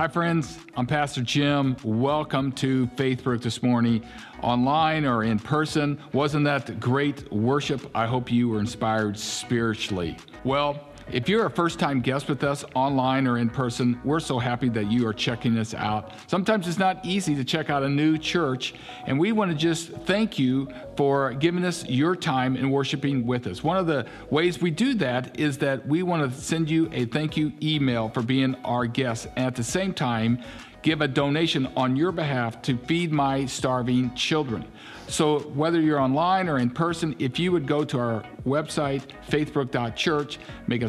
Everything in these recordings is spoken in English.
Hi friends, I'm Pastor Jim. Welcome to Faithbrook this morning, online or in person. Wasn't that great worship? I hope you were inspired spiritually. Well, if you're a first-time guest with us online or in person, we're so happy that you are checking us out. Sometimes it's not easy to check out a new church, and we want to just thank you for giving us your time and worshiping with us. One of the ways we do that is that we want to send you a thank you email for being our guest, and at the same time, give a donation on your behalf to Feed My Starving Children. So whether you're online or in person, if you would go to our website, faithbrook.church, make a /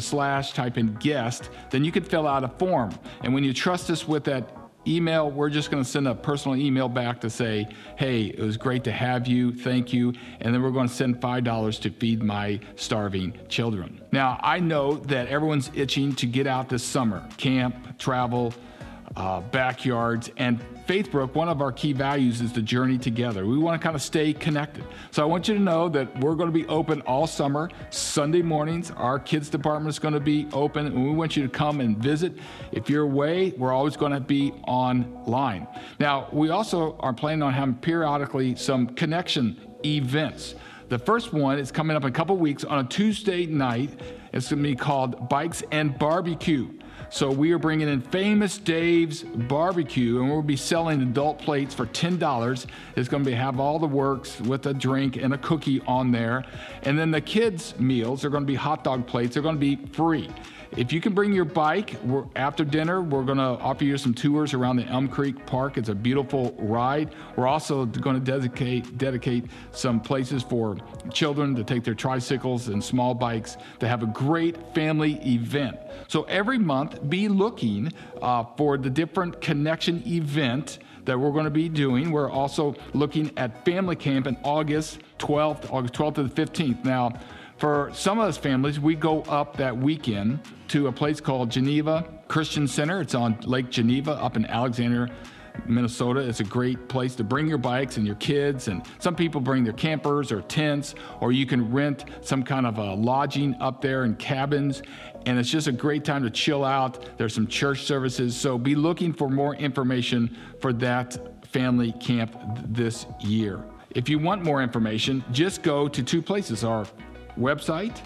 type in guest, then you can fill out a form. And when you trust us with that email, we're just going to send a personal email back to say, hey, it was great to have you, thank you, and then we're going to send $5 to Feed My Starving Children. Now, I know that everyone's itching to get out this summer, camp, travel, backyards, and Faithbrook, one of our key values is the journey together. We want to kind of stay connected. So I want you to know that we're going to be open all summer. Sunday mornings, our kids department is going to be open, and we want you to come and visit. If you're away, we're always going to be online. Now, we also are planning on having periodically some connection events. The first one is coming up in a couple weeks on a Tuesday night. It's going to be called Bikes and Barbecue. So we are bringing in Famous Dave's Barbecue, and we'll be selling adult plates for $10. It's going to have all the works with a drink and a cookie on there. And then the kids' meals are going to be hot dog plates. They're going to be free. If you can bring your bike, after dinner, we're going to offer you some tours around the Elm Creek Park. It's a beautiful ride. We're also going to dedicate some places for children to take their tricycles and small bikes to have a great family event. So every month, be looking for the different connection event that we're going to be doing. We're also looking at family camp in August 12th to the 15th. Now, for some of us families, we go up that weekend to a place called Geneva Christian Center. It's on Lake Geneva up in Alexander, Minnesota. It's a great place to bring your bikes and your kids, and some people bring their campers or tents, or you can rent some kind of a lodging up there in cabins, and it's just a great time to chill out. There's some church services, so be looking for more information for that family camp this year. If you want more information, just go to two places, our website,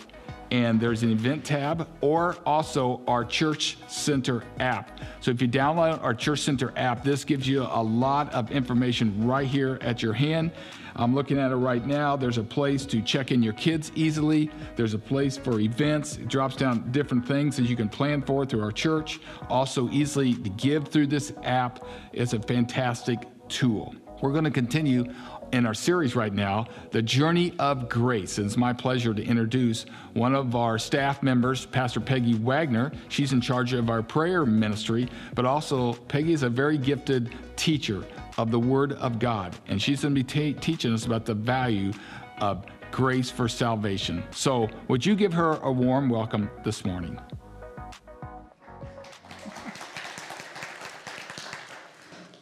and there's an event tab, or also our Church Center app. So if you download our Church Center app, this gives you a lot of information right here at your hand. I'm looking at it right now. There's a place to check in your kids easily. There's a place for events. It drops down different things that you can plan for through our church. Also easily to give through this app. It's a fantastic tool. We're going to continue in our series right now, The Journey of Grace. It's my pleasure to introduce one of our staff members, Pastor Peggy Wagner. She's in charge of our prayer ministry, but also Peggy is a very gifted teacher of the Word of God, and she's going to be teaching us about the value of grace for salvation. So would you give her a warm welcome this morning?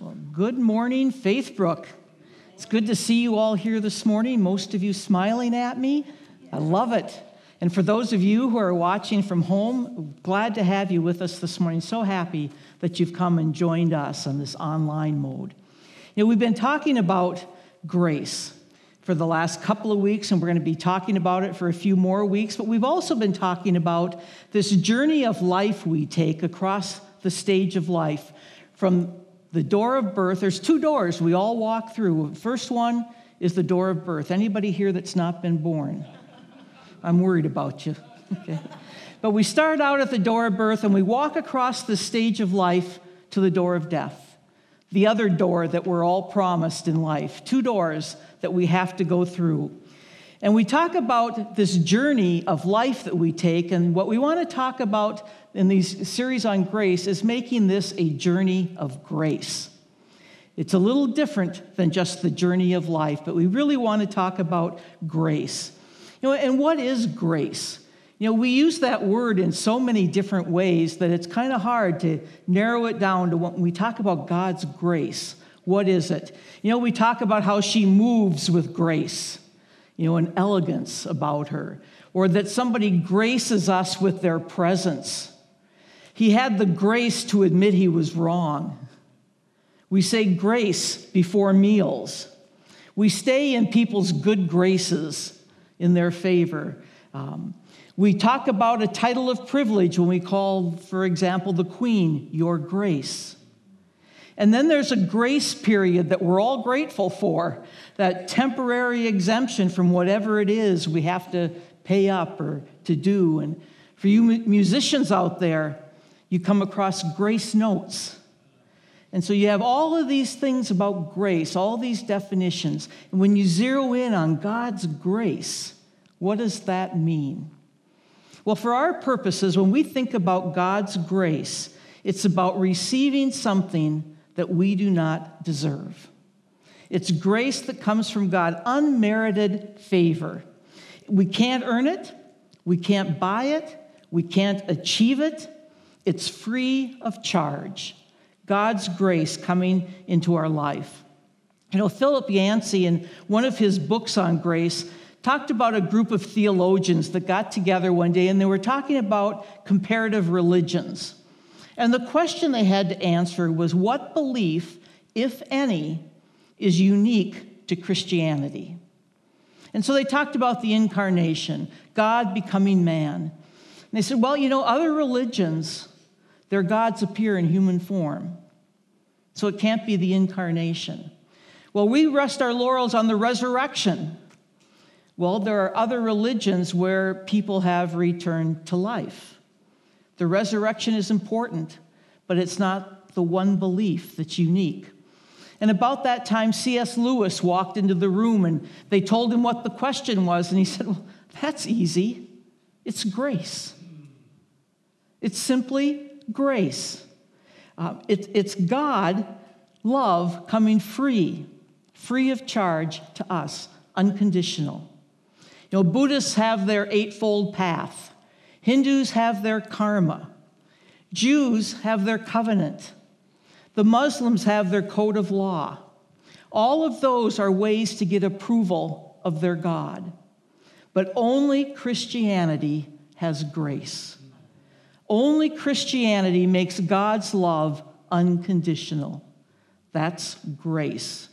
Well, good morning, Faithbrook. It's good to see you all here this morning, most of you smiling at me. I love it. And for those of you who are watching from home, glad to have you with us this morning. So happy that you've come and joined us on this online mode. You know, we've been talking about grace for the last couple of weeks, and we're going to be talking about it for a few more weeks. But we've also been talking about this journey of life we take across the stage of life from the door of birth. There's two doors we all walk through. First one is the door of birth. Anybody here that's not been born? I'm worried about you. Okay. But we start out at the door of birth, and we walk across the stage of life to the door of death, the other door that we're all promised in life, two doors that we have to go through. And we talk about this journey of life that we take, and what we want to talk about in these series on grace is making this a journey of grace. It's a little different than just the journey of life, but we really want to talk about grace. You know, and what is grace? You know, we use that word in so many different ways that it's kind of hard to narrow it down to when we talk about God's grace. What is it? You know, we talk about how she moves with grace, you know, an elegance about her, or that somebody graces us with their presence. He had the grace to admit he was wrong. We say grace before meals. We stay in people's good graces, in their favor. We talk about a title of privilege when we call, for example, the Queen, your grace. And then there's a grace period that we're all grateful for, that temporary exemption from whatever it is we have to pay up or to do. And for you musicians out there, you come across grace notes. And so you have all of these things about grace, all these definitions. And when you zero in on God's grace, what does that mean? Well, for our purposes, when we think about God's grace, it's about receiving something that we do not deserve. It's grace that comes from God, unmerited favor. We can't earn it. We can't buy it. We can't achieve it. It's free of charge. God's grace coming into our life. You know, Philip Yancey, in one of his books on grace, talked about a group of theologians that got together one day, and they were talking about comparative religions. And the question they had to answer was, what belief, if any, is unique to Christianity? And so they talked about the incarnation, God becoming man. And they said, well, you know, other religions, their gods appear in human form, so it can't be the incarnation. Well, we rest our laurels on the resurrection. Well, there are other religions where people have returned to life. The resurrection is important, but it's not the one belief that's unique. And about that time, C.S. Lewis walked into the room, and they told him what the question was, and he said, well, that's easy. It's grace. It's simply grace. It's God, love, coming free of charge to us, unconditional. You know, Buddhists have their eightfold path. Hindus have their karma. Jews have their covenant. The Muslims have their code of law. All of those are ways to get approval of their God. But only Christianity has grace. Only Christianity makes God's love unconditional. That's grace.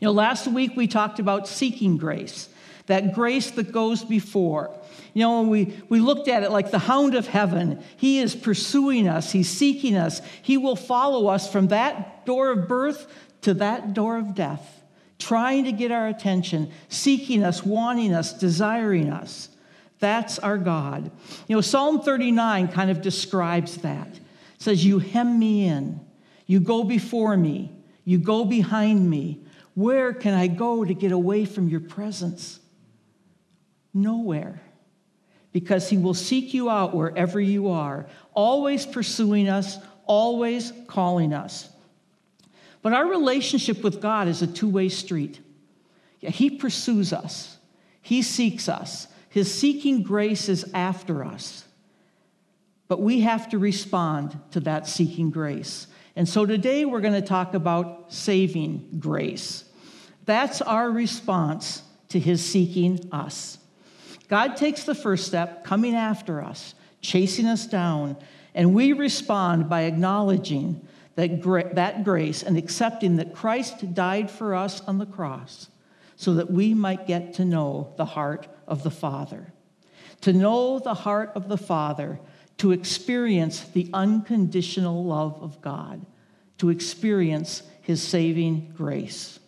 You know, last week we talked about seeking grace, that grace that goes before. You know, we looked at it like the hound of heaven. He is pursuing us. He's seeking us. He will follow us from that door of birth to that door of death, trying to get our attention, seeking us, wanting us, desiring us. That's our God. You know, Psalm 39 kind of describes that. It says, you hem me in. You go before me. You go behind me. Where can I go to get away from your presence? Nowhere. Because he will seek you out wherever you are, always pursuing us, always calling us. But our relationship with God is a two-way street. Yeah, he pursues us. He seeks us. His seeking grace is after us. But we have to respond to that seeking grace. And so today we're going to talk about saving grace. That's our response to his seeking us. God takes the first step, coming after us, chasing us down, and we respond by acknowledging that grace and accepting that Christ died for us on the cross, so that we might get to know the heart of the Father. To know the heart of the Father, to experience the unconditional love of God, to experience his saving grace.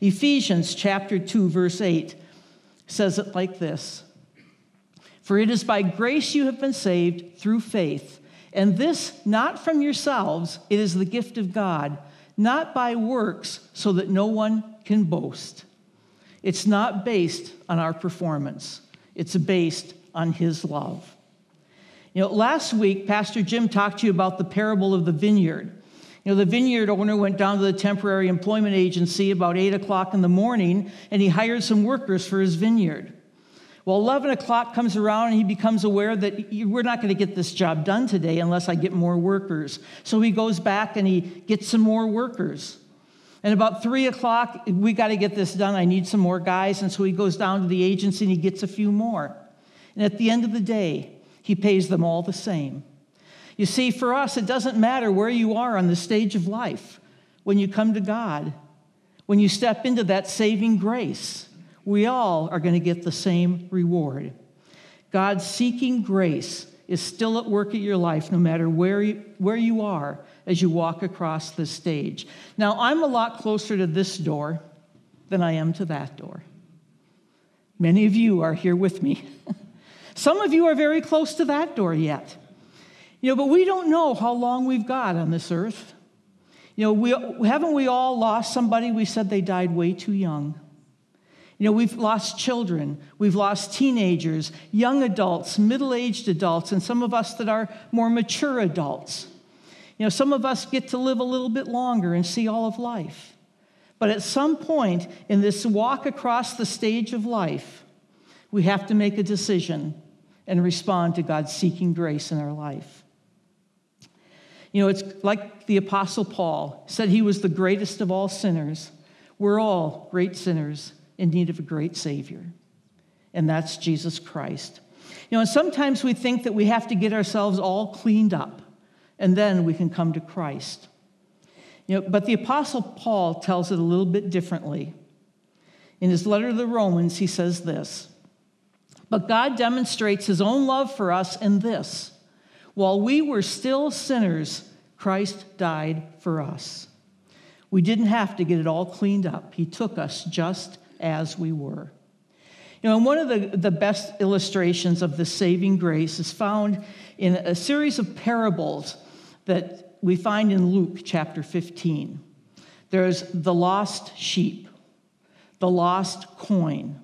Ephesians chapter 2, verse 8 says it like this: For it is by grace you have been saved through faith, and this not from yourselves, it is the gift of God, not by works, so that no one can boast. It's not based on our performance. It's based on his love. You know, last week, Pastor Jim talked to you about the parable of the vineyard. You know, the vineyard owner went down to the temporary employment agency about 8 o'clock in the morning, and he hired some workers for his vineyard. Well, 11 o'clock comes around, and he becomes aware that we're not going to get this job done today unless I get more workers. So he goes back, and he gets some more workers. And about 3 o'clock, we got to get this done. I need some more guys. And so he goes down to the agency and he gets a few more. And at the end of the day, he pays them all the same. You see, for us, it doesn't matter where you are on the stage of life. When you come to God, when you step into that saving grace, we all are going to get the same reward. God's seeking grace is still at work at your life, no matter where you are as you walk across this stage. Now, I'm a lot closer to this door than I am to that door. Many of you are here with me. Some of you are very close to that door yet. You know, but we don't know how long we've got on this earth. You know, haven't we all lost somebody we said they died way too young? You know, we've lost children, we've lost teenagers, young adults, middle-aged adults, and some of us that are more mature adults. You know, some of us get to live a little bit longer and see all of life. But at some point in this walk across the stage of life, we have to make a decision and respond to God's seeking grace in our life. You know, it's like the Apostle Paul said, he was the greatest of all sinners. We're all great sinners in need of a great Savior, and that's Jesus Christ. You know, and sometimes we think that we have to get ourselves all cleaned up, and then we can come to Christ. You know, but the Apostle Paul tells it a little bit differently. In his letter to the Romans, he says this, "But God demonstrates his own love for us in this: while we were still sinners, Christ died for us." We didn't have to get it all cleaned up. He took us just as we were. You know, and one of the best illustrations of the saving grace is found in a series of parables that we find in Luke chapter 15. There's the lost sheep, the lost coin,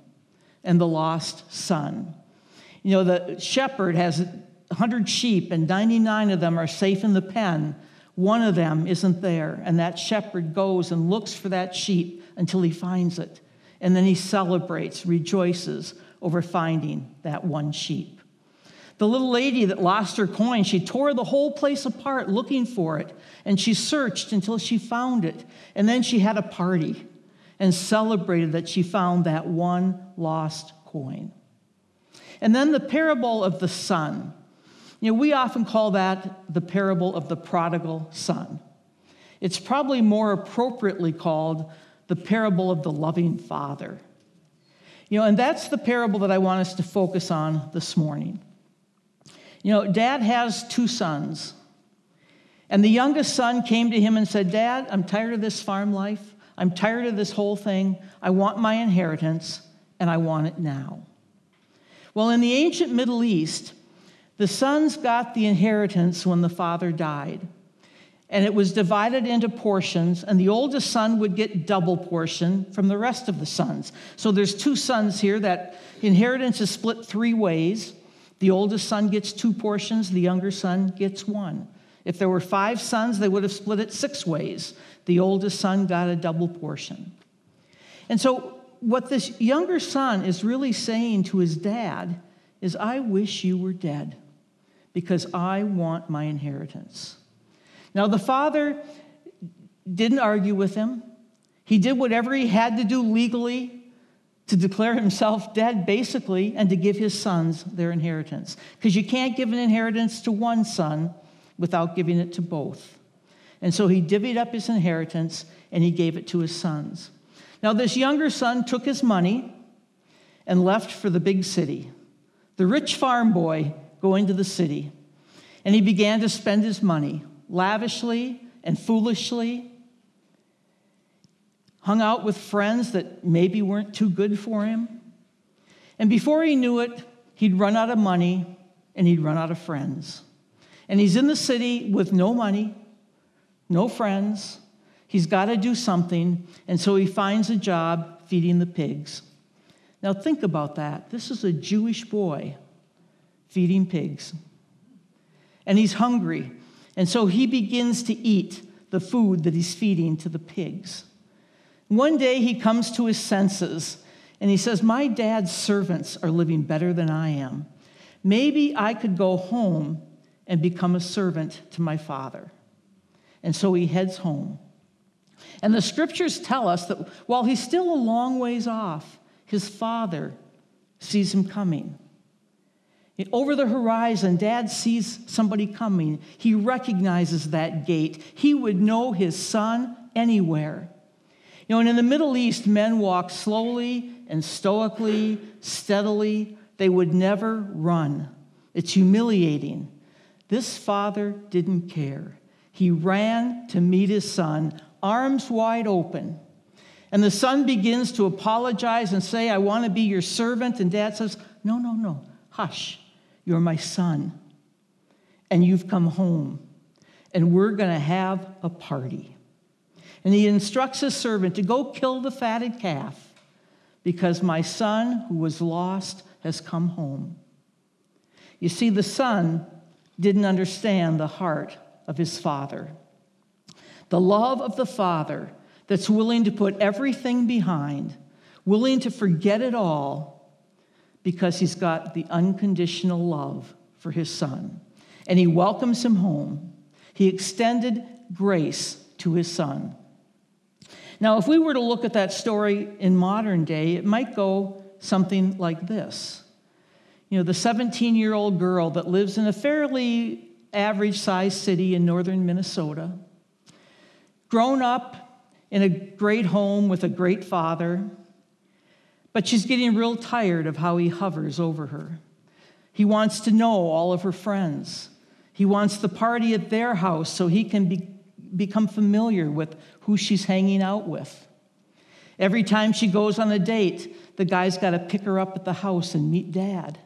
and the lost son. You know, the shepherd has 100 sheep, and 99 of them are safe in the pen. One of them isn't there, and that shepherd goes and looks for that sheep until he finds it, and then he celebrates, rejoices over finding that one sheep. The little lady that lost her coin, she tore the whole place apart looking for it, and she searched until she found it, and then she had a party and celebrated that she found that one lost coin. And then the parable of the son. You know, we often call that the parable of the prodigal son. It's probably more appropriately called the parable of the loving father. You know, and that's the parable that I want us to focus on this morning. You know, Dad has two sons, and the youngest son came to him and said, "Dad, I'm tired of this farm life. I'm tired of this whole thing. I want my inheritance, and I want it now." Well, in the ancient Middle East, the sons got the inheritance when the father died, and it was divided into portions, and the oldest son would get double portion from the rest of the sons. So there's two sons here. That inheritance is split three ways. The oldest son gets two portions. The younger son gets one. If there were five sons, they would have split it six ways. The oldest son got a double portion. And so what this younger son is really saying to his dad is, "I wish you were dead, because I want my inheritance." Now, the father didn't argue with him. He did whatever he had to do legally to declare himself dead, basically, and to give his sons their inheritance. Because you can't give an inheritance to one son without giving it to both. And so he divvied up his inheritance, and he gave it to his sons. Now, this younger son took his money and left for the big city. The rich farm boy going to the city, and he began to spend his money lavishly and foolishly, hung out with friends that maybe weren't too good for him. And before he knew it, he'd run out of money, and he'd run out of friends. And he's in the city with no money, no friends. He's got to do something, and so he finds a job feeding the pigs. Now think about that. This is a Jewish boy feeding pigs, and he's hungry, and so he begins to eat the food that he's feeding to the pigs. One day he comes to his senses, and he says, "My dad's servants are living better than I am. Maybe I could go home and become a servant to my father." And so he heads home. And the scriptures tell us that while he's still a long ways off, his father sees him coming. Over the horizon, Dad sees somebody coming. He recognizes that gait. He would know his son anywhere. You know, and in the Middle East, men walk slowly and stoically, steadily. They would never run. It's humiliating. This father didn't care. He ran to meet his son, arms wide open. And the son begins to apologize and say, I want to be your servant. And Dad says, no, no, no, hush. You're my son, and you've come home, and we're going to have a party. And he instructs his servant to go kill the fatted calf, because my son who was lost has come home. You see, the son didn't understand the heart of his father. The love of the father that's willing to put everything behind, willing to forget it all, because he's got the unconditional love for his son. And he welcomes him home. He extended grace to his son. Now, if we were to look at that story in modern day, it might go something like this. You know, the 17-year-old girl that lives in a fairly average-sized city in northern Minnesota, grown up in a great home with a great father, but she's getting real tired of how he hovers over her. He wants to know all of her friends. He wants the party at their house so he can become familiar with who she's hanging out with. Every time she goes on a date, the guy's got to pick her up at the house and meet Dad.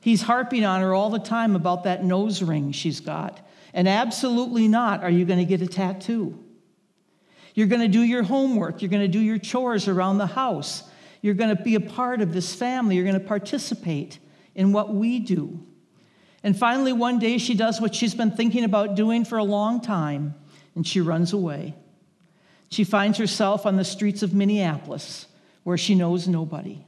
He's harping on her all the time about that nose ring she's got. And absolutely not are you going to get a tattoo. You're going to do your homework. You're going to do your chores around the house. You're going to be a part of this family. You're going to participate in what we do. And finally, one day she does what she's been thinking about doing for a long time, and she runs away. She finds herself on the streets of Minneapolis, where she knows nobody.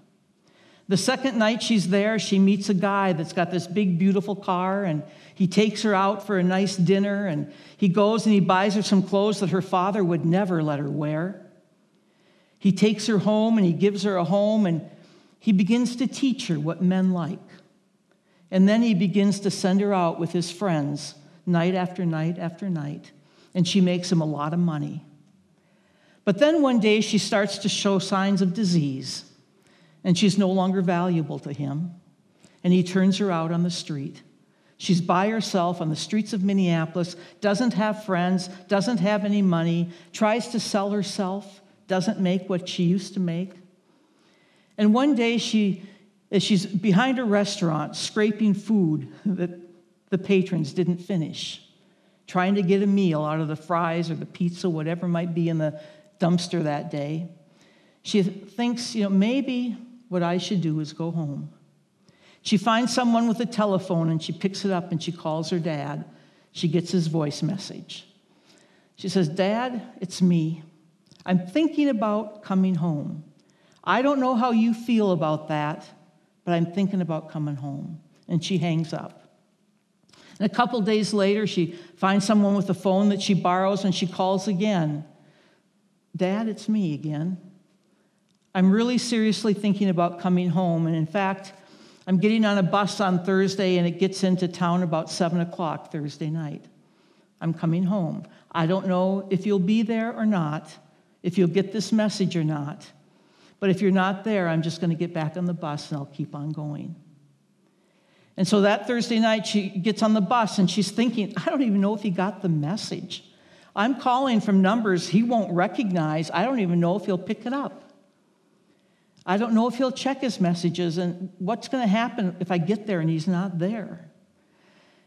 The second night she's there, she meets a guy that's got this big, beautiful car, and he takes her out for a nice dinner, and he goes and he buys her some clothes that her father would never let her wear. He takes her home, and he gives her a home, and he begins to teach her what men like. And then he begins to send her out with his friends night after night after night, and she makes him a lot of money. But then one day she starts to show signs of disease, and she's no longer valuable to him, and he turns her out on the street. She's by herself on the streets of Minneapolis, doesn't have friends, doesn't have any money, tries to sell herself, doesn't make what she used to make. And one day she's behind a restaurant scraping food that the patrons didn't finish, trying to get a meal out of the fries or the pizza, whatever might be in the dumpster that day. She thinks, you know, maybe what I should do is go home. She finds someone with a telephone, and she picks it up, and she calls her dad. She gets his voice message. She says, Dad, it's me. I'm thinking about coming home. I don't know how you feel about that, but I'm thinking about coming home. And she hangs up. And a couple days later, she finds someone with a phone that she borrows, and she calls again. Dad, it's me again. I'm really seriously thinking about coming home, and in fact, I'm getting on a bus on Thursday, and it gets into town about 7 o'clock Thursday night. I'm coming home. I don't know if you'll be there or not, if you'll get this message or not, but if you're not there, I'm just going to get back on the bus, and I'll keep on going. And so that Thursday night, she gets on the bus, and she's thinking, I don't even know if he got the message. I'm calling from numbers he won't recognize. I don't even know if he'll pick it up. I don't know if he'll check his messages, and what's going to happen if I get there and he's not there?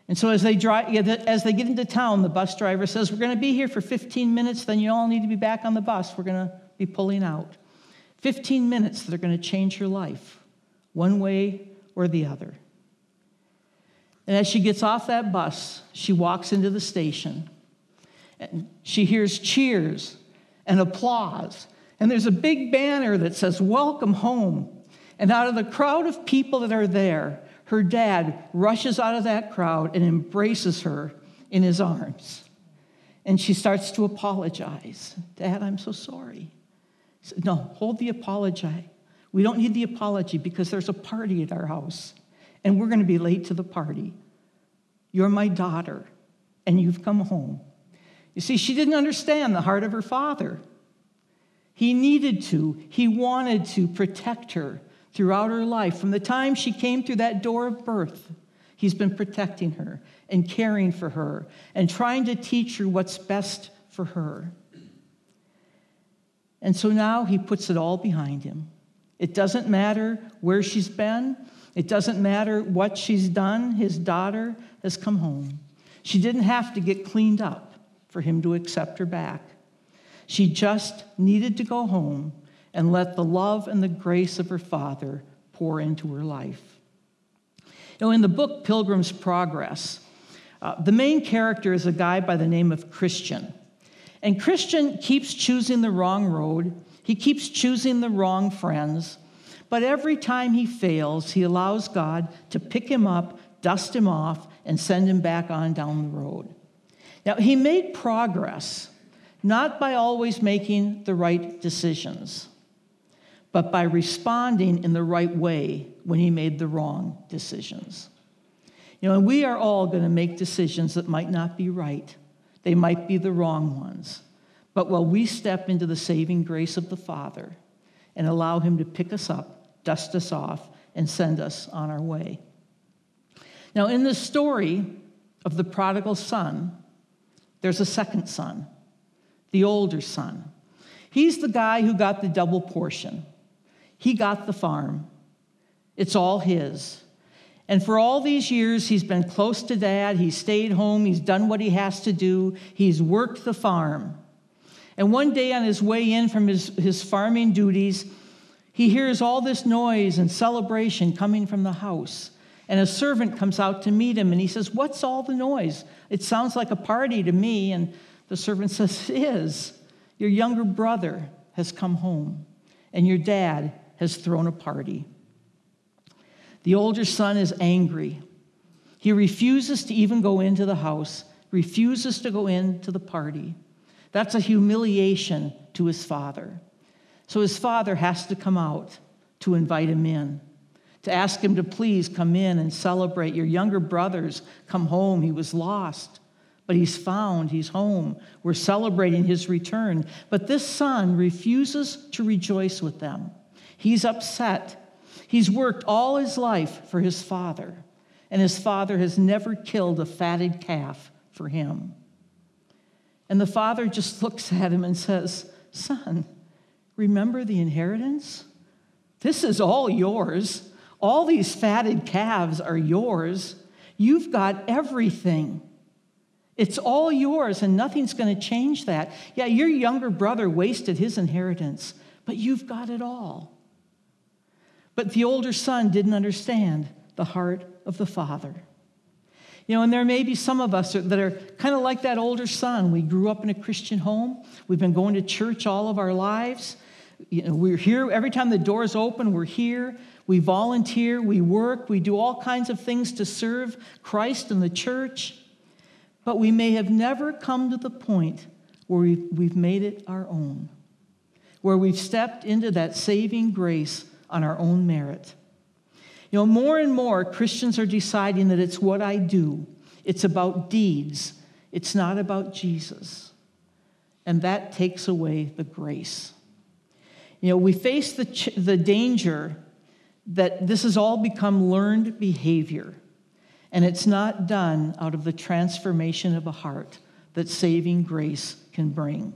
And so as they get into town, the bus driver says, we're going to be here for 15 minutes, then you all need to be back on the bus. We're going to be pulling out. 15 minutes that are going to change your life, one way or the other. And as she gets off that bus, she walks into the station, and she hears cheers and applause. And there's a big banner that says, welcome home. And out of the crowd of people that are there, her dad rushes out of that crowd and embraces her in his arms. And she starts to apologize. Dad, I'm so sorry. He said, no, hold the apology. We don't need the apology because there's a party at our house. and we're going to be late to the party. You're my daughter, and you've come home. You see, she didn't understand the heart of her father. He needed to. He wanted to protect her throughout her life. From the time she came through that door of birth, he's been protecting her and caring for her and trying to teach her what's best for her. And so now he puts it all behind him. It doesn't matter where she's been. It doesn't matter what she's done. His daughter has come home. She didn't have to get cleaned up for him to accept her back. She just needed to go home and let the love and the grace of her father pour into her life. You know, in the book Pilgrim's Progress, the main character is a guy by the name of Christian. And Christian keeps choosing the wrong road. He keeps choosing the wrong friends. But every time he fails, he allows God to pick him up, dust him off, and send him back on down the road. Now, he made progress, not by always making the right decisions, but by responding in the right way when he made the wrong decisions. You know, and we are all going to make decisions that might not be right. They might be the wrong ones. But while we step into the saving grace of the Father and allow him to pick us up, dust us off, and send us on our way. Now, in the story of the prodigal son, there's a second son, the older son. He's the guy who got the double portion. He got the farm. It's all his. And for all these years, he's been close to dad. He's stayed home. He's done what he has to do. He's worked the farm. And one day on his way in from his farming duties, he hears all this noise and celebration coming from the house. And a servant comes out to meet him, and he says, "What's all the noise? It sounds like a party to me." And the servant says, "It is. Your younger brother has come home, and your dad has thrown a party." The older son is angry. He refuses to even go into the house, refuses to go into the party. That's a humiliation to his father. So his father has to come out to invite him in, to ask him to please come in and celebrate. Your younger brother's come home. He was lost, but he's found. He's home. We're celebrating his return. But this son refuses to rejoice with them. He's upset. He's worked all his life for his father, and his father has never killed a fatted calf for him. And the father just looks at him and says, "Son, remember the inheritance? This is all yours. All these fatted calves are yours. You've got everything. It's all yours, and nothing's going to change that. Yeah, your younger brother wasted his inheritance, but you've got it all." But the older son didn't understand the heart of the father. You know, and there may be some of us that are kind of like that older son. We grew up in a Christian home. We've been going to church all of our lives. You know, we're here. Every time the doors open, we're here. We volunteer. We work. We do all kinds of things to serve Christ and the church. But we may have never come to the point where we've made it our own, where we've stepped into that saving grace on our own merit. You know, more and more Christians are deciding that it's what I do. It's about deeds. It's not about Jesus. And that takes away the grace. You know, we face the danger that this has all become learned behavior, and it's not done out of the transformation of a heart that saving grace can bring.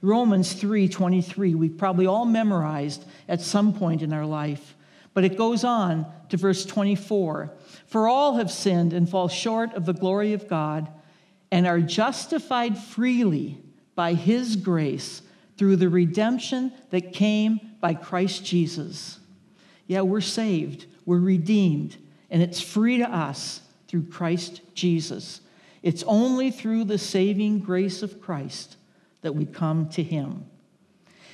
Romans 3:23, we've probably all memorized at some point in our life. But it goes on to verse 24. "For all have sinned and fall short of the glory of God and are justified freely by his grace through the redemption that came by Christ Jesus." Yeah, we're saved, we're redeemed, and it's free to us through Christ Jesus. It's only through the saving grace of Christ that we come to him.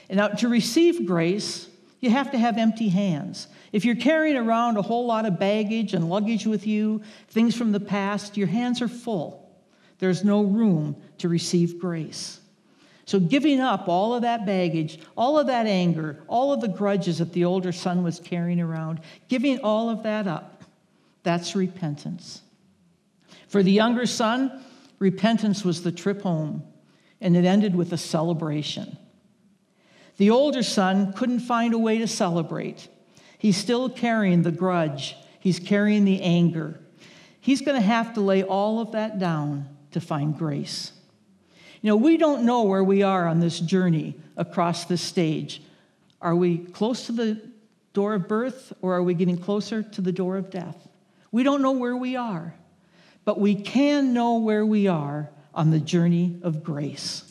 And now, to receive grace, you have to have empty hands. If you're carrying around a whole lot of baggage and luggage with you, things from the past, your hands are full. There's no room to receive grace. So giving up all of that baggage, all of that anger, all of the grudges that the older son was carrying around, giving all of that up That's repentance. For the younger son, repentance was the trip home, and it ended with a celebration. The older son couldn't find a way to celebrate. He's still carrying the grudge. He's carrying the anger. He's going to have to lay all of that down to find grace. You know, we don't know where we are on this journey across this stage. Are we close to the door of birth, or are we getting closer to the door of death? We don't know where we are, but we can know where we are on the journey of grace.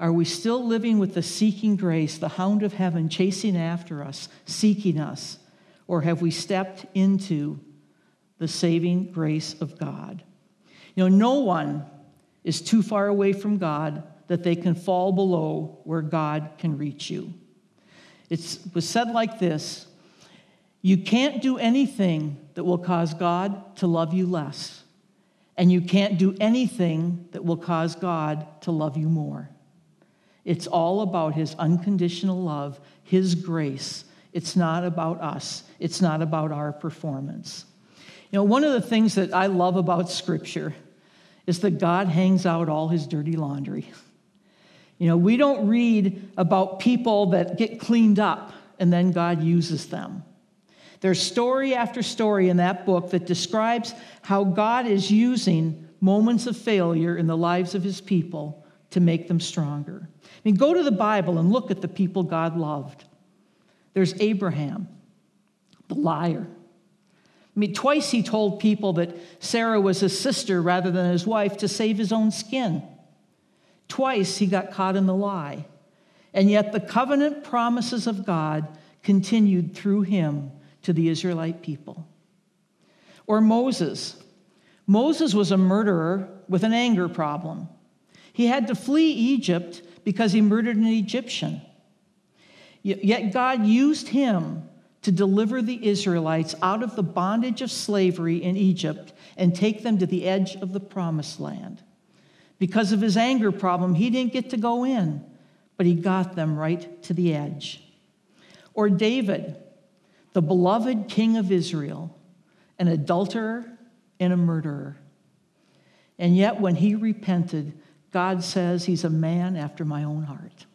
Are we still living with the seeking grace, the hound of heaven chasing after us, seeking us, or have we stepped into the saving grace of God? You know, no one is too far away from God that they can fall below where God can reach you. It was said like this: you can't do anything that will cause God to love you less, and you can't do anything that will cause God to love you more. It's all about his unconditional love, his grace. It's not about us. It's not about our performance. You know, one of the things that I love about Scripture is that God hangs out all his dirty laundry. You know, we don't read about people that get cleaned up and then God uses them. There's story after story in that book that describes how God is using moments of failure in the lives of his people to make them stronger. I mean, go to the Bible and look at the people God loved. There's Abraham, the liar. I mean, twice he told people that Sarah was his sister rather than his wife to save his own skin. Twice he got caught in the lie. And yet the covenant promises of God continued through him to the Israelite people. Or Moses. Moses was a murderer with an anger problem. He had to flee Egypt because he murdered an Egyptian. Yet God used him to deliver the Israelites out of the bondage of slavery in Egypt and take them to the edge of the promised land. Because of his anger problem, he didn't get to go in, but he got them right to the edge. Or David, the beloved king of Israel, an adulterer and a murderer. And yet when he repented, God says he's a man after my own heart,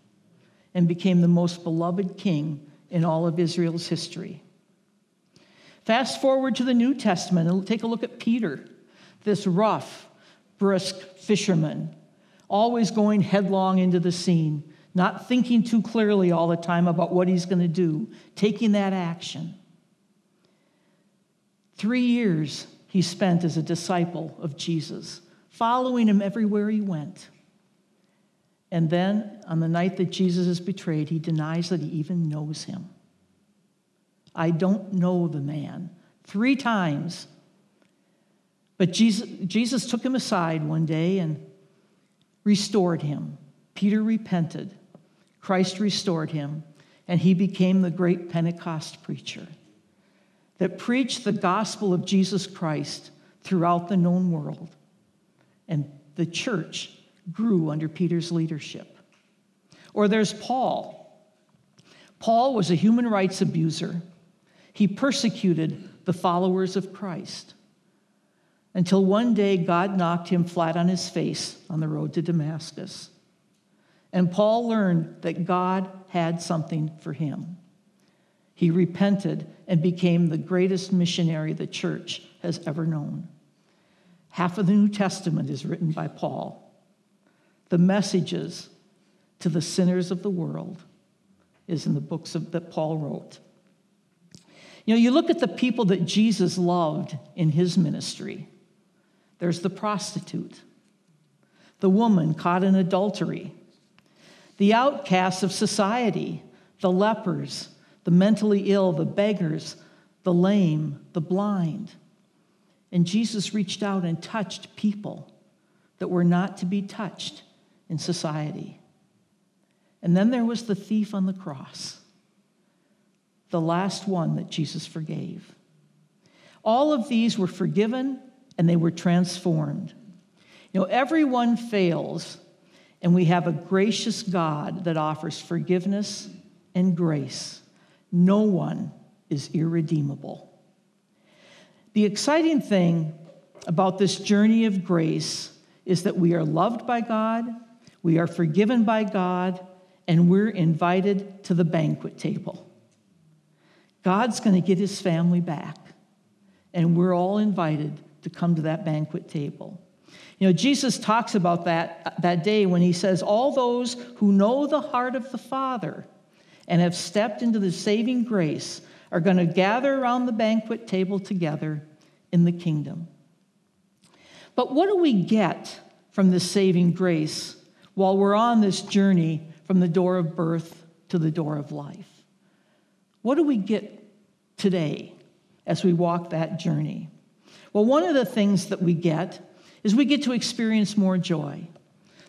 and became the most beloved king in all of Israel's history. Fast forward to the New Testament and take a look at Peter, this rough, brisk fisherman, always going headlong into the scene, not thinking too clearly all the time about what he's going to do, taking that action. 3 years he spent as a disciple of Jesus, following him everywhere he went. And then, on the night that Jesus is betrayed, he denies that he even knows him. I don't know the man. 3 times. But Jesus took him aside one day and restored him. Peter repented. Christ restored him. And he became the great Pentecost preacher that preached the gospel of Jesus Christ throughout the known world. And the church grew under Peter's leadership. Or there's Paul. Paul was a human rights abuser. He persecuted the followers of Christ until one day God knocked him flat on his face on the road to Damascus. And Paul learned that God had something for him. He repented and became the greatest missionary the church has ever known. Half of the New Testament is written by Paul. The messages to the sinners of the world is in the books that Paul wrote. You know, you look at the people that Jesus loved in his ministry. There's the prostitute, the woman caught in adultery, the outcasts of society, the lepers, the mentally ill, the beggars, the lame, the blind. And Jesus reached out and touched people that were not to be touched in society. And then there was the thief on the cross, the last one that Jesus forgave. All of these were forgiven and they were transformed. You know, everyone fails, and we have a gracious God that offers forgiveness and grace. No one is irredeemable. The exciting thing about this journey of grace is that we are loved by God, we are forgiven by God, and we're invited to the banquet table. God's going to get his family back, and we're all invited to come to that banquet table. You know, Jesus talks about that day when he says, all those who know the heart of the Father and have stepped into the saving grace are going to gather around the banquet table together in the kingdom. But what do we get from this saving grace while we're on this journey from the door of birth to the door of life? What do we get today as we walk that journey? Well, one of the things that we get is we get to experience more joy.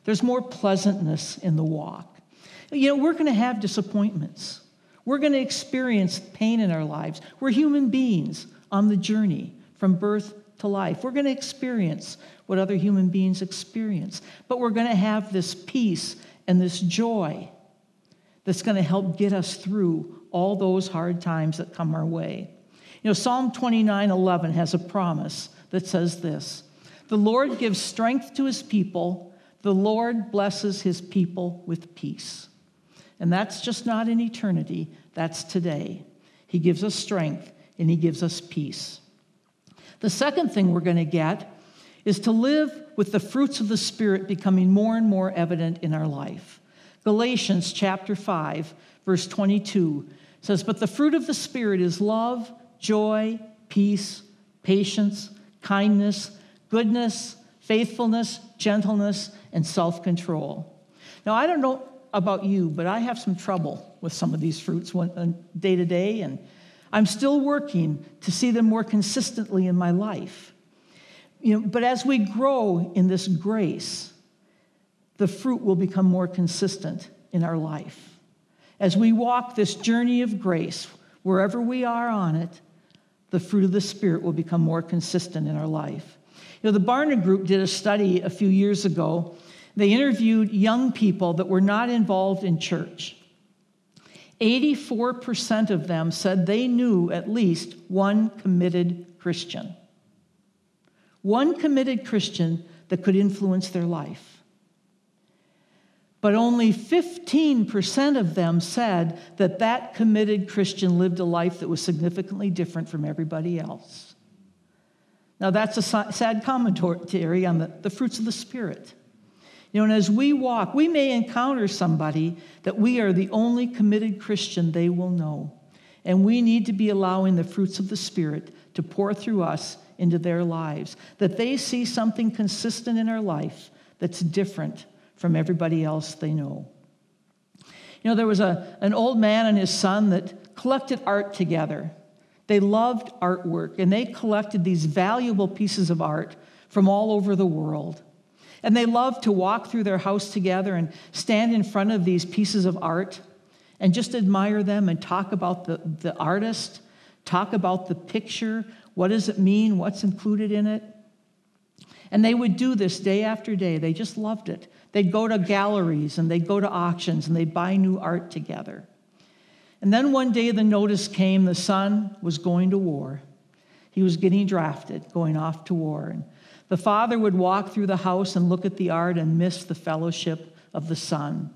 There's more pleasantness in the walk. You know, we're going to have disappointments. We're going to experience pain in our lives. We're human beings on the journey from birth to life. We're going to experience what other human beings experience, but we're going to have this peace and this joy that's going to help get us through all those hard times that come our way. You know, Psalm 29:11 has a promise that says this: the Lord gives strength to his people. The Lord blesses his people with peace. And that's just not in eternity. That's today. He gives us strength and he gives us peace. The second thing we're going to get is to live with the fruits of the Spirit becoming more and more evident in our life. Galatians chapter 5, verse 22 says, but the fruit of the Spirit is love, joy, peace, patience, kindness, goodness, faithfulness, gentleness, and self-control. Now, I don't know about you, but I have some trouble with some of these fruits day to day, and I'm still working to see them more consistently in my life. You know, but as we grow in this grace, the fruit will become more consistent in our life. As we walk this journey of grace, wherever we are on it, the fruit of the Spirit will become more consistent in our life. You know, the Barna Group did a study a few years ago. They interviewed young people that were not involved in church. 84% of them said they knew at least one committed Christian. One committed Christian that could influence their life. But only 15% of them said that that committed Christian lived a life that was significantly different from everybody else. Now, that's a sad commentary on the fruits of the Spirit. You know, and as we walk, we may encounter somebody that we are the only committed Christian they will know. And we need to be allowing the fruits of the Spirit to pour through us into their lives, that they see something consistent in our life that's different from everybody else they know. You know, there was an old man and his son that collected art together. They loved artwork, and they collected these valuable pieces of art from all over the world. And they loved to walk through their house together and stand in front of these pieces of art and just admire them and talk about the artist, talk about the picture, what does it mean, what's included in it. And they would do this day after day. They just loved it. They'd go to galleries and they'd go to auctions and they'd buy new art together. And then one day the notice came, the son was going to war. He was getting drafted, going off to war. And the father would walk through the house and look at the art and miss the fellowship of the son,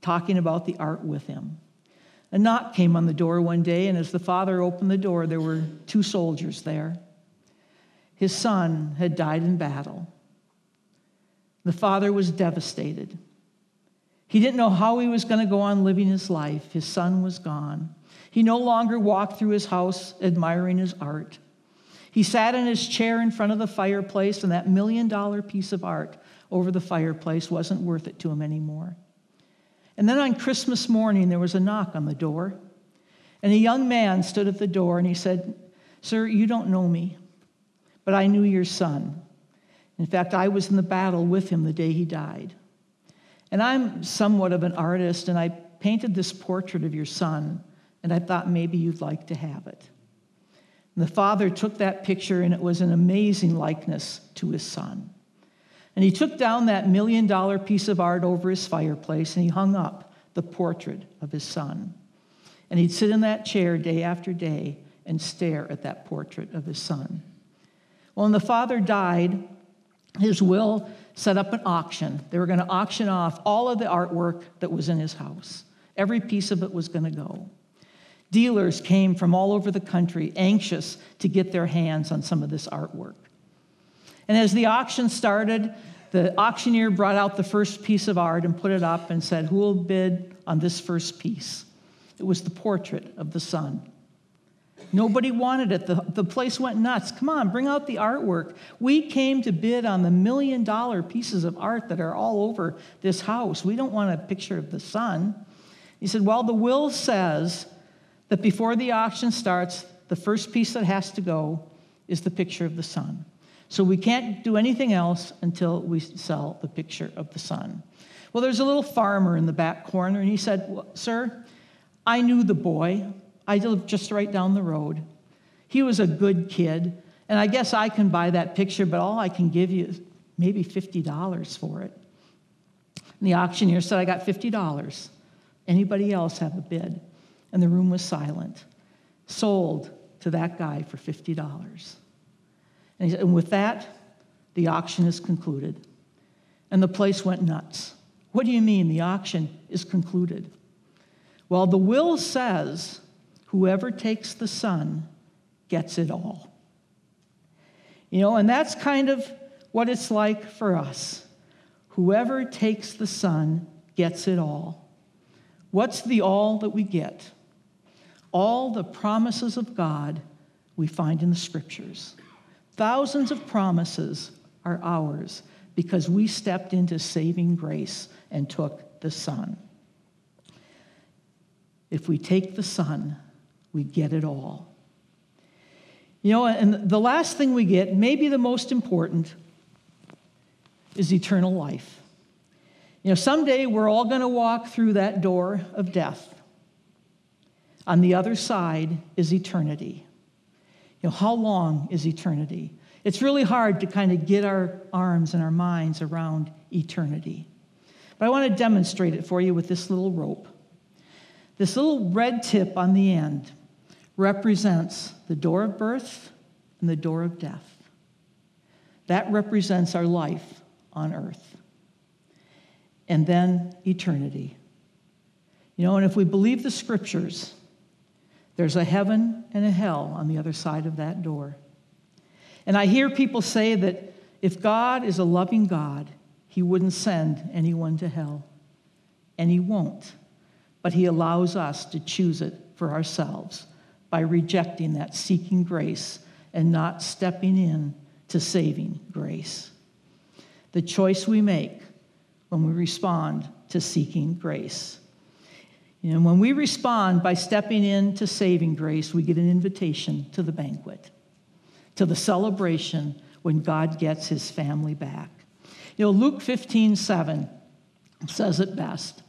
talking about the art with him. A knock came on the door one day, and as the father opened the door, there were two soldiers there. His son had died in battle. The father was devastated. He didn't know how he was going to go on living his life. His son was gone. He no longer walked through his house admiring his art. He sat in his chair in front of the fireplace, and that $1 million piece of art over the fireplace wasn't worth it to him anymore. And then on Christmas morning, there was a knock on the door, and a young man stood at the door, and he said, "Sir, you don't know me, but I knew your son. In fact, I was in the battle with him the day he died. And I'm somewhat of an artist, and I painted this portrait of your son, and I thought maybe you'd like to have it." And the father took that picture, and it was an amazing likeness to his son. And he took down that $1 million piece of art over his fireplace, and he hung up the portrait of his son. And he'd sit in that chair day after day and stare at that portrait of his son. Well, when the father died, his will set up an auction. They were going to auction off all of the artwork that was in his house. Every piece of it was going to go. Dealers came from all over the country, anxious to get their hands on some of this artwork. And as the auction started, the auctioneer brought out the first piece of art and put it up and said, "Who will bid on this first piece?" It was the portrait of the son. Nobody wanted it. The place went nuts. "Come on, bring out the artwork. We came to bid on the $1 million pieces of art that are all over this house. We don't want a picture of the son." He said, "Well, the will says that before the auction starts, the first piece that has to go is the picture of the son. So we can't do anything else until we sell the picture of the son." Well, there's a little farmer in the back corner, and he said, "Well, sir, I knew the boy. I lived just right down the road. He was a good kid, and I guess I can buy that picture, but all I can give you is maybe $50 for it." And the auctioneer said, "I got $50. Anybody else have a bid?" And the room was silent. Sold to that guy for $50. And he said, and with that, the auction is concluded. And the place went nuts. "What do you mean the auction is concluded?" "Well, the will says whoever takes the son gets it all." You know, and that's kind of what it's like for us. Whoever takes the son gets it all. What's the all that we get? All the promises of God we find in the scriptures. Thousands of promises are ours because we stepped into saving grace and took the Son. If we take the Son, we get it all. You know, and the last thing we get, maybe the most important, is eternal life. You know, someday we're all going to walk through that door of death. On the other side is eternity. You know, how long is eternity? It's really hard to kind of get our arms and our minds around eternity. But I want to demonstrate it for you with this little rope. This little red tip on the end represents the door of birth and the door of death. That represents our life on earth. And then eternity. You know, and if we believe the scriptures, there's a heaven and a hell on the other side of that door. And I hear people say that if God is a loving God, he wouldn't send anyone to hell. And he won't. But he allows us to choose it for ourselves by rejecting that seeking grace and not stepping in to saving grace. The choice we make when we respond to seeking grace. And when we respond by stepping into saving grace, we get an invitation to the banquet, to the celebration when God gets his family back. You know, Luke 15:7 says it best.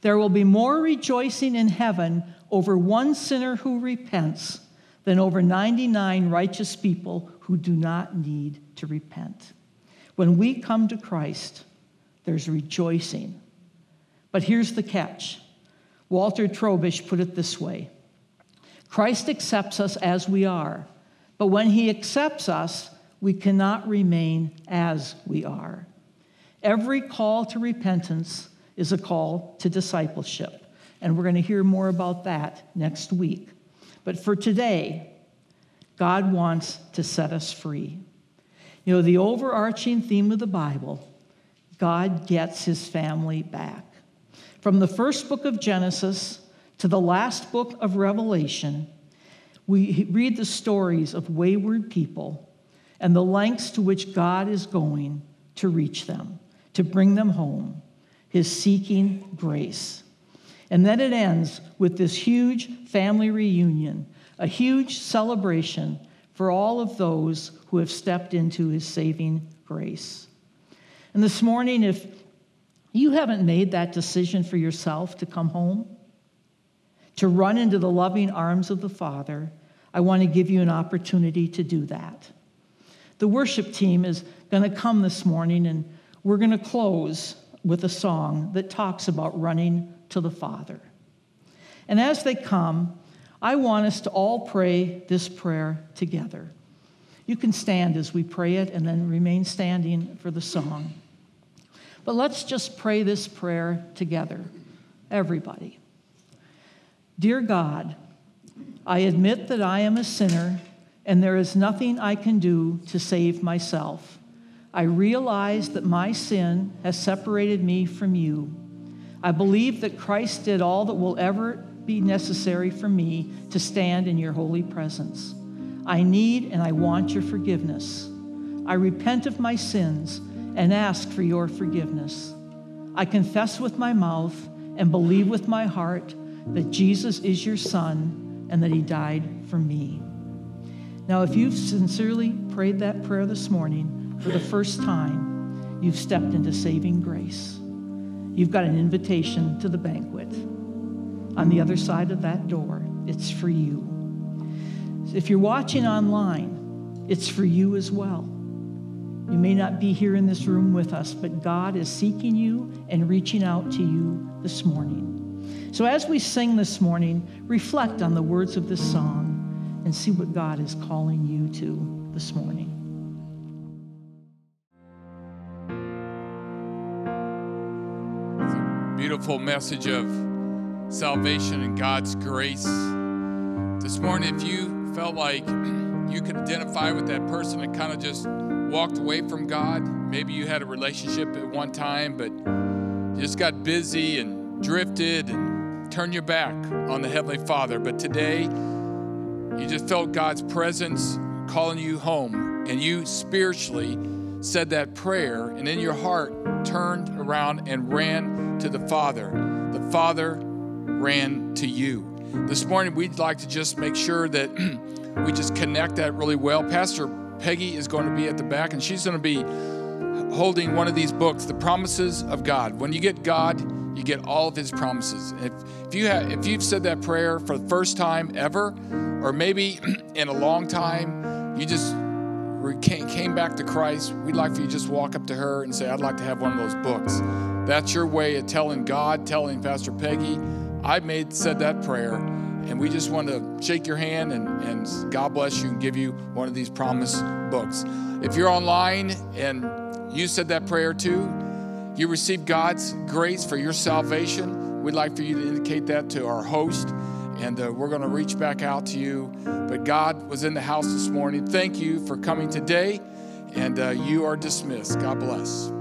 "There will be more rejoicing in heaven over one sinner who repents than over 99 righteous people who do not need to repent." When we come to Christ, there's rejoicing. But here's the catch. Walter Trobisch put it this way: Christ accepts us as we are, but when he accepts us, we cannot remain as we are. Every call to repentance is a call to discipleship, and we're going to hear more about that next week. But for today, God wants to set us free. You know, the overarching theme of the Bible, God gets his family back. From the first book of Genesis to the last book of Revelation, we read the stories of wayward people and the lengths to which God is going to reach them, to bring them home, his seeking grace. And then it ends with this huge family reunion, a huge celebration for all of those who have stepped into his saving grace. And this morning, if you haven't made that decision for yourself to come home, to run into the loving arms of the Father, I want to give you an opportunity to do that. The worship team is going to come this morning, and we're going to close with a song that talks about running to the Father. And as they come, I want us to all pray this prayer together. You can stand as we pray it and then remain standing for the song. But let's just pray this prayer together, everybody. Dear God, I admit that I am a sinner and there is nothing I can do to save myself. I realize that my sin has separated me from you. I believe that Christ did all that will ever be necessary for me to stand in your holy presence. I need and I want your forgiveness. I repent of my sins and ask for your forgiveness. I confess with my mouth and believe with my heart that Jesus is your Son and that he died for me. Now, if you've sincerely prayed that prayer this morning for the first time, you've stepped into saving grace. You've got an invitation to the banquet. On the other side of that door, it's for you. If you're watching online, it's for you as well. You may not be here in this room with us, but God is seeking you and reaching out to you this morning. So as we sing this morning, reflect on the words of this song and see what God is calling you to this morning. It's a beautiful message of salvation and God's grace. This morning, if you felt like you could identify with that person that kind of just walked away from God, maybe you had a relationship at one time, but you just got busy and drifted and turned your back on the Heavenly Father. But today, you just felt God's presence calling you home, and you spiritually said that prayer, and in your heart turned around and ran to the Father. The Father ran to you. This morning, we'd like to just make sure that we just connect that really well. Pastor Peggy is going to be at the back, and she's going to be holding one of these books, The Promises of God. When you get God, you get all of his promises. If you've said that prayer for the first time ever, or maybe in a long time, you just came back to Christ, we'd like for you to just walk up to her and say, I'd like to have one of those books. That's your way of telling God, telling Pastor Peggy, I said that prayer, and we just want to shake your hand and God bless you and give you one of these promise books. If you're online and you said that prayer too, you received God's grace for your salvation, we'd like for you to indicate that to our host, and we're going to reach back out to you. But God was in the house this morning. Thank you for coming today, and you are dismissed. God bless.